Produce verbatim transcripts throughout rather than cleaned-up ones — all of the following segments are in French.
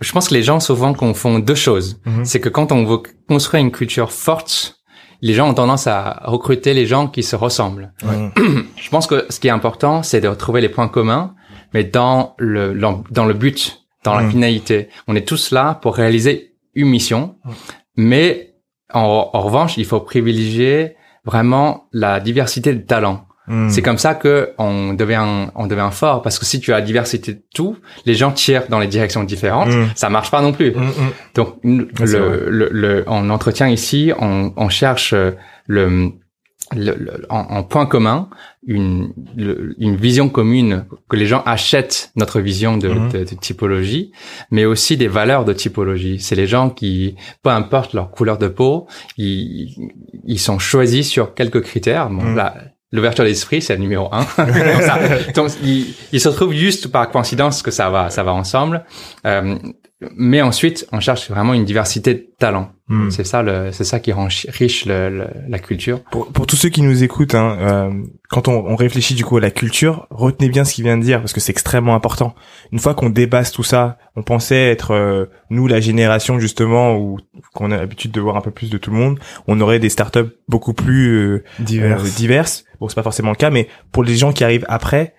Je pense que les gens souvent confondent deux choses. Mmh. C'est que quand on veut construire une culture forte, les gens ont tendance à recruter les gens qui se ressemblent. Mmh. Je pense que ce qui est important, c'est de retrouver les points communs, mais dans le, dans le but, dans mmh. la finalité. On est tous là pour réaliser une mission, mmh. mais en, en revanche, il faut privilégier vraiment la diversité de talents. Mmh. C'est comme ça que on devient on devient fort, parce que si tu as la diversité de tout, les gens tirent dans les directions différentes, mmh. ça marche pas non plus. Mmh. Donc le, le le en entretien ici, on on cherche le le, le en, en point commun une le, une vision commune, que les gens achètent notre vision de, mmh. de, de typologie, mais aussi des valeurs de typologie. C'est les gens qui, peu importe leur couleur de peau, ils ils sont choisis sur quelques critères. Bon, mmh. là, l'ouverture d'esprit, c'est le numéro un. donc, ça, donc, il, il se retrouve juste par coïncidence que ça va, ça va ensemble. Euh, mais ensuite, on cherche vraiment une diversité de talents. Mm. C'est ça, le, c'est ça qui rend riche le, le, la culture. Pour, pour tous ceux qui nous écoutent, hein, euh, quand on, on réfléchit du coup à la culture, retenez bien ce qu'il vient de dire, parce que c'est extrêmement important. Une fois qu'on débasse tout ça, on pensait être euh, nous la génération justement où qu'on a l'habitude de voir un peu plus de tout le monde. On aurait des startups beaucoup plus euh, diverses. Euh, diverses. Bon, c'est pas forcément le cas, mais pour les gens qui arrivent après,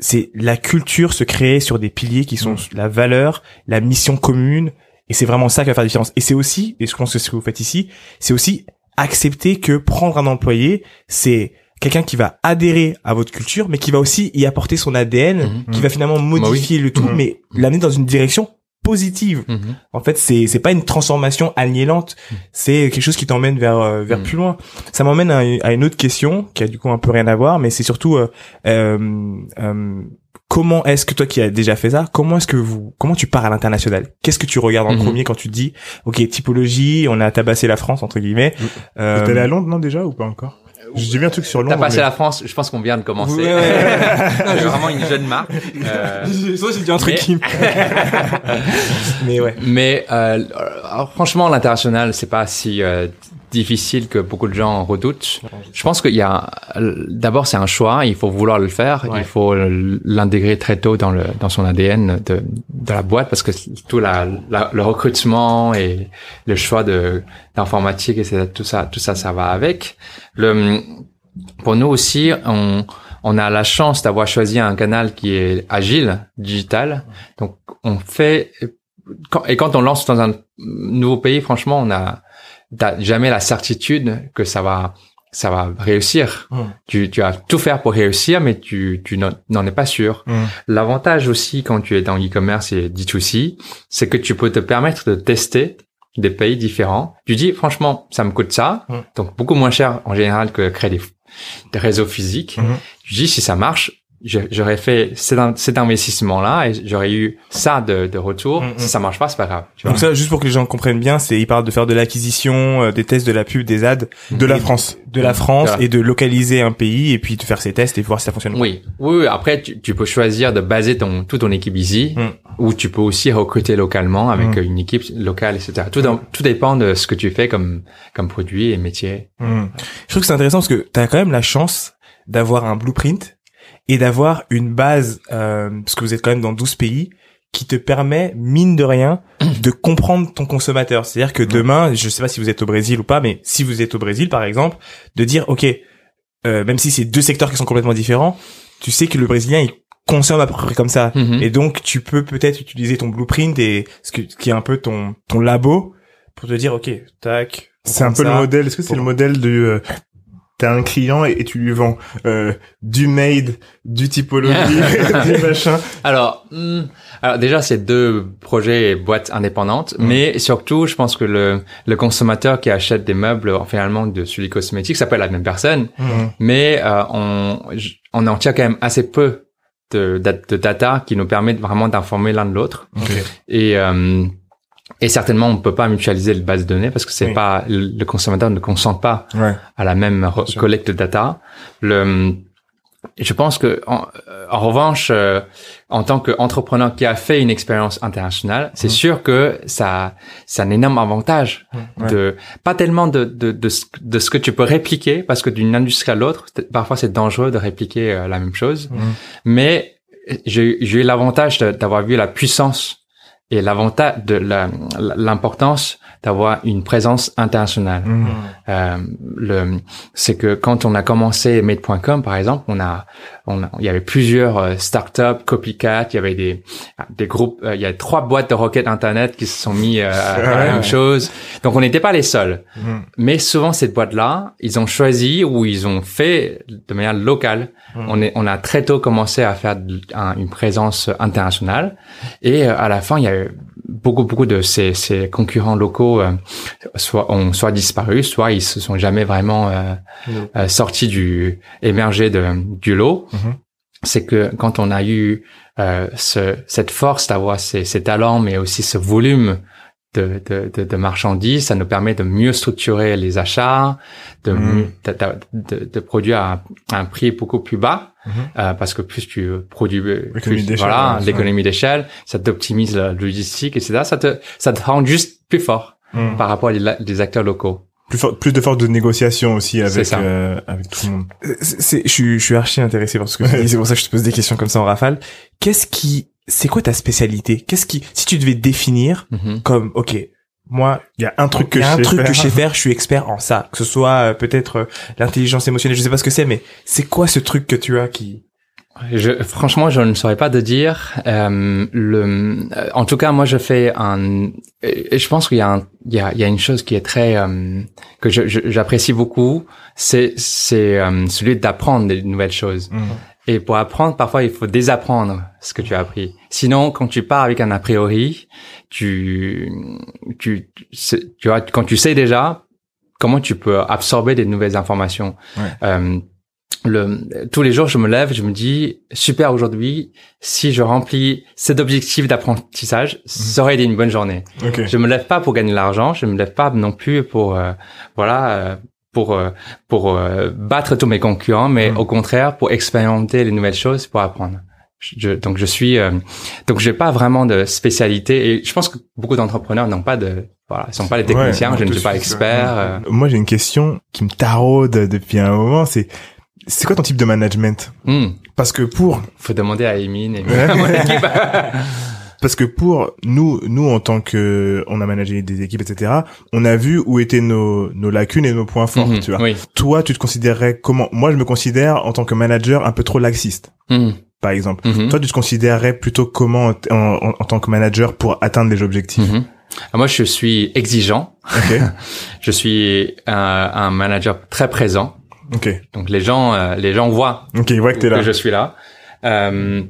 c'est la culture se créer sur des piliers qui sont mmh. la valeur, la mission commune, et c'est vraiment ça qui va faire la différence. Et c'est aussi, et je pense que c'est ce que vous faites ici, c'est aussi accepter que prendre un employé, c'est quelqu'un qui va adhérer à votre culture, mais qui va aussi y apporter son A D N, mmh. qui va finalement modifier bah oui. le tout, mmh. mais l'amener dans une direction positive. Mmh. En fait, c'est c'est pas une transformation agnélante, mmh. c'est quelque chose qui t'emmène vers vers mmh. plus loin. Ça m'emmène à, à une autre question qui a du coup un peu rien à voir, mais c'est surtout euh, euh, euh, comment est-ce que toi qui as déjà fait ça, comment est-ce que vous, comment tu pars à l'international? Qu'est-ce que tu regardes en mmh. premier quand tu te dis ok, typologie, on a tabassé la France entre guillemets. Mmh. Euh, T'es allé à Londres non déjà ou pas encore? Je dis bien un truc sur Londres. T'as passé mais... la France, je pense qu'on vient de commencer. Ouais, ouais, ouais. non, j'ai vraiment une jeune marque. Euh... Ça, j'ai dit un mais... truc qui me... mais ouais. Mais euh, alors, franchement, l'international, c'est pas si euh, difficile que beaucoup de gens redoutent. Je pense qu'il y a... D'abord, c'est un choix. Il faut vouloir le faire. Ouais. Il faut l'intégrer très tôt dans, le, dans son A D N de, de la boîte, parce que tout la, la, le recrutement et le choix de... informatique, et tout ça, tout ça, ça va avec. Le, pour nous aussi, on, on a la chance d'avoir choisi un canal qui est agile, digital. Donc, on fait, quand, et quand on lance dans un nouveau pays, franchement, on a, t'as jamais la certitude que ça va, ça va réussir. Mmh. Tu, tu vas tout faire pour réussir, mais tu, tu n'en es pas sûr. Mmh. L'avantage aussi, quand tu es dans l'e-commerce et D deux C, c'est que tu peux te permettre de tester des pays différents. Tu dis, franchement, ça me coûte ça, mmh. donc beaucoup moins cher en général que créer des, des réseaux physiques. Mmh. Tu dis, si ça marche, je, j'aurais fait cet, cet investissement-là et j'aurais eu ça de, de retour. Mmh. Si ça marche pas, c'est pas grave. Tu donc vois. Ça, juste pour que les gens comprennent bien, c'est, ils parlent de faire de l'acquisition, euh, des tests de la pub, des ads, mmh. de, la France, de, de la France, de la France et de localiser un pays et puis de faire ses tests et voir si ça fonctionne. Oui, oui, oui. Après, tu, tu peux choisir de baser ton, toute ton équipe ici. Mmh. Ou tu peux aussi recruter localement avec mmh. une équipe locale, et cetera. Tout, dans, tout dépend de ce que tu fais comme, comme produit et métier. Mmh. Je trouve que c'est intéressant parce que tu as quand même la chance d'avoir un blueprint et d'avoir une base, euh, parce que vous êtes quand même dans douze pays, qui te permet, mine de rien, de comprendre ton consommateur. C'est-à-dire que mmh. demain, je sais pas si vous êtes au Brésil ou pas, mais si vous êtes au Brésil, par exemple, de dire, OK, euh, même si c'est deux secteurs qui sont complètement différents, tu sais que le Brésilien, il consomme à peu près comme ça. Mmh. Et donc, tu peux peut-être utiliser ton blueprint et ce, que, ce qui est un peu ton, ton labo pour te dire, OK, tac. C'est un peu ça. Le modèle. Est-ce que c'est pour... le modèle du, euh, t'as un client et, et tu lui vends, euh, du made, du typologie, du machin. Alors, hmm, alors déjà, c'est deux projets et boîtes indépendantes, mmh. mais surtout, je pense que le, le consommateur qui achète des meubles, finalement, de celui cosmétique, ça peut être la même personne, mmh. mais, euh, on, on en tient quand même assez peu de, de data qui nous permettent vraiment d'informer l'un de l'autre. Okay. Et, euh, et certainement, on peut pas mutualiser les bases de données parce que c'est oui. pas, le consommateur ne consent pas ouais. à la même collecte de data. Le, je pense que en, en revanche, euh, en tant qu'entrepreneur qui a fait une expérience internationale, c'est mmh. sûr que ça, c'est un énorme avantage mmh. ouais. de pas tellement de de de ce, de ce que tu peux répliquer, parce que d'une industrie à l'autre, parfois c'est dangereux de répliquer euh, la même chose. Mmh. Mais j'ai, j'ai eu l'avantage de, d'avoir vu la puissance et l'avantage de la, l'importance d'avoir une présence internationale. Mmh. Euh, le, c'est que quand on a commencé made point com, par exemple, on a, on a, il y avait plusieurs startups, copycat, il y avait des, des groupes, euh, il y a trois boîtes de roquettes internet qui se sont mis euh, à la même chose. Donc, on n'était pas les seuls. Mmh. Mais souvent, cette boîte-là, ils ont choisi ou ils ont fait de manière locale. Mmh. On est, on a très tôt commencé à faire un, une présence internationale. Et euh, à la fin, il y avait beaucoup, beaucoup de ces, ces concurrents locaux euh, soit, ont soit disparu, soit ils se sont jamais vraiment euh, mmh. euh, sortis du, émergés de, du lot. Mmh. C'est que quand on a eu euh, ce, cette force d'avoir ces, ces talents, mais aussi ce volume de, de, de, de marchandises, ça nous permet de mieux structurer les achats, de, mmh. de, de, de produire à un prix beaucoup plus bas. Mmh. Euh, parce que plus tu produis, plus, voilà, l'économie d'échelle, ça t'optimise la logistique, et cetera. Ça te, ça te rend juste plus fort mmh. par rapport à les, les acteurs locaux. Plus fort, plus de force de négociation aussi avec, euh, avec tout le monde. C'est, c'est, je suis, je suis archi intéressé par ce que tu dis. C'est pour ça que je te pose des questions comme ça en rafale. Qu'est-ce qui, c'est quoi ta spécialité? Qu'est-ce qui, si tu devais définir mmh. comme, ok, moi, il y a un truc que, y a je, un sais truc que je sais faire, je suis expert en ça. Que ce soit euh, peut-être euh, l'intelligence émotionnelle, je sais pas ce que c'est, mais c'est quoi ce truc que tu as qui... Je, franchement, je ne saurais pas te dire. Euh, le, euh, en tout cas, moi, je fais un... Je pense qu'il y a, un, il y a, il y a une chose qui est très... Euh, que je, je, j'apprécie beaucoup, c'est, c'est euh, celui d'apprendre des nouvelles choses. Mmh. Et pour apprendre, parfois, il faut désapprendre ce que tu as appris. Sinon, quand tu pars avec un a priori, tu, tu, tu vois, quand tu sais déjà, comment tu peux absorber des nouvelles informations. Ouais. Euh, le, tous les jours, je me lève, je me dis, super, aujourd'hui, si je remplis cet objectif d'apprentissage, mmh. ça aurait été une bonne journée. Okay. Je me lève pas pour gagner de l'argent, je me lève pas non plus pour, euh, voilà, euh, pour pour euh, battre tous mes concurrents, mais mmh. au contraire pour expérimenter les nouvelles choses, pour apprendre. Je, donc je suis euh, donc j'ai pas vraiment de spécialité, et je pense que beaucoup d'entrepreneurs n'ont pas de voilà, sont pas les techniciens, ouais, je ne suis pas expert. Euh... Moi j'ai une question qui me taraude depuis un moment, c'est c'est quoi ton type de management? Mmh. Parce que pour faut demander à Emin et à mon équipe. Parce que pour nous, nous en tant que on a managé des équipes, et cetera, on a vu où étaient nos nos lacunes et nos points forts. Mmh, tu vois. Oui. Toi, tu te considérerais comment? Moi, je me considère en tant que manager un peu trop laxiste, mmh. par exemple. Mmh. Toi, tu te considérerais plutôt comment en, en, en tant que manager pour atteindre les objectifs? Mmh. Moi, je suis exigeant. Okay. Je suis un, un manager très présent. Okay. Donc les gens, euh, les gens voient. Okay, ils voient que t'es là. Que je suis là. Euh,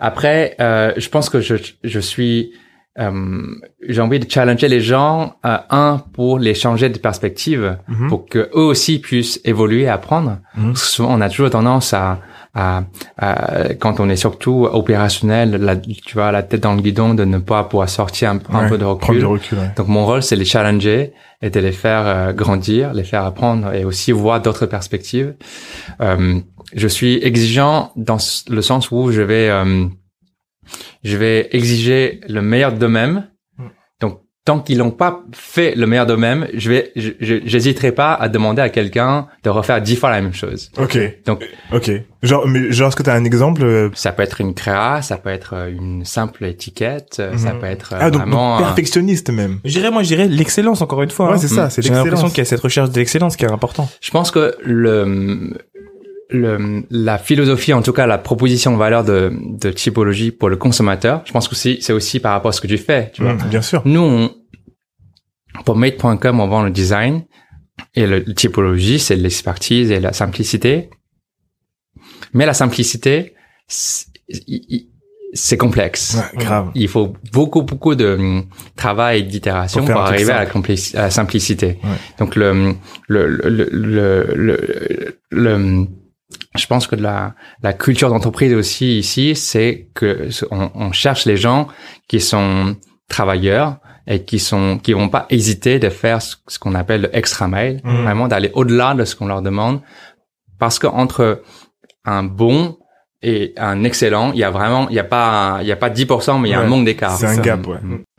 Après, euh, je pense que je, je suis, euh, j'ai envie de challenger les gens, euh, un pour les changer de perspective, mm-hmm. pour que eux aussi puissent évoluer, apprendre. Mm-hmm. Parce que souvent, on a toujours tendance à, à, à, quand on est surtout opérationnel, la, tu vois, la tête dans le guidon, de ne pas pouvoir sortir un, un ouais, peu de recul. Prendre du recul, ouais. Donc mon rôle, c'est les challenger et de les faire euh, grandir, les faire apprendre et aussi voir d'autres perspectives. Euh, Je suis exigeant dans le sens où je vais, euh, je vais exiger le meilleur d'eux-mêmes. Donc, tant qu'ils n'ont pas fait le meilleur d'eux-mêmes, je vais, je, je, j'hésiterai pas à demander à quelqu'un de refaire dix fois la même chose. Ok. Donc, ok. Genre, mais genre, est-ce que t'as un exemple? Ça peut être une créa, ça peut être une simple étiquette, mm-hmm. ça peut être ah, donc, vraiment donc perfectionniste même. Je dirais, moi, je dirais l'excellence encore une fois. Ouais, hein. c'est ça. C'est J'ai l'excellence. l'impression qu'il y a cette recherche de l'excellence qui est importante. Je pense que le Le, la philosophie, en tout cas la proposition de valeur de, de typologie pour le consommateur, je pense que c'est, c'est aussi par rapport à ce que tu fais. Tu vois. Mmh, bien sûr. Nous, on, pour made point com, on vend le design, et le, le typologie, c'est l'expertise et la simplicité. Mais la simplicité, c'est, c'est complexe. Ouais, grave. Il faut beaucoup, beaucoup de mm, travail et d'itération pour, pour arriver à la, compli- à la simplicité. Ouais. Donc le, le, le, le, le, le, le je pense que de la, la culture d'entreprise aussi ici, c'est que on, on cherche les gens qui sont travailleurs et qui sont qui vont pas hésiter de faire ce, ce qu'on appelle le extra mile, mmh. vraiment d'aller au-delà de ce qu'on leur demande, parce que entre un bon et un excellent. Il y a vraiment, il y a pas, il y a pas dix pour cent, mais il y a ouais, un manque d'écart. C'est un gap, ouais.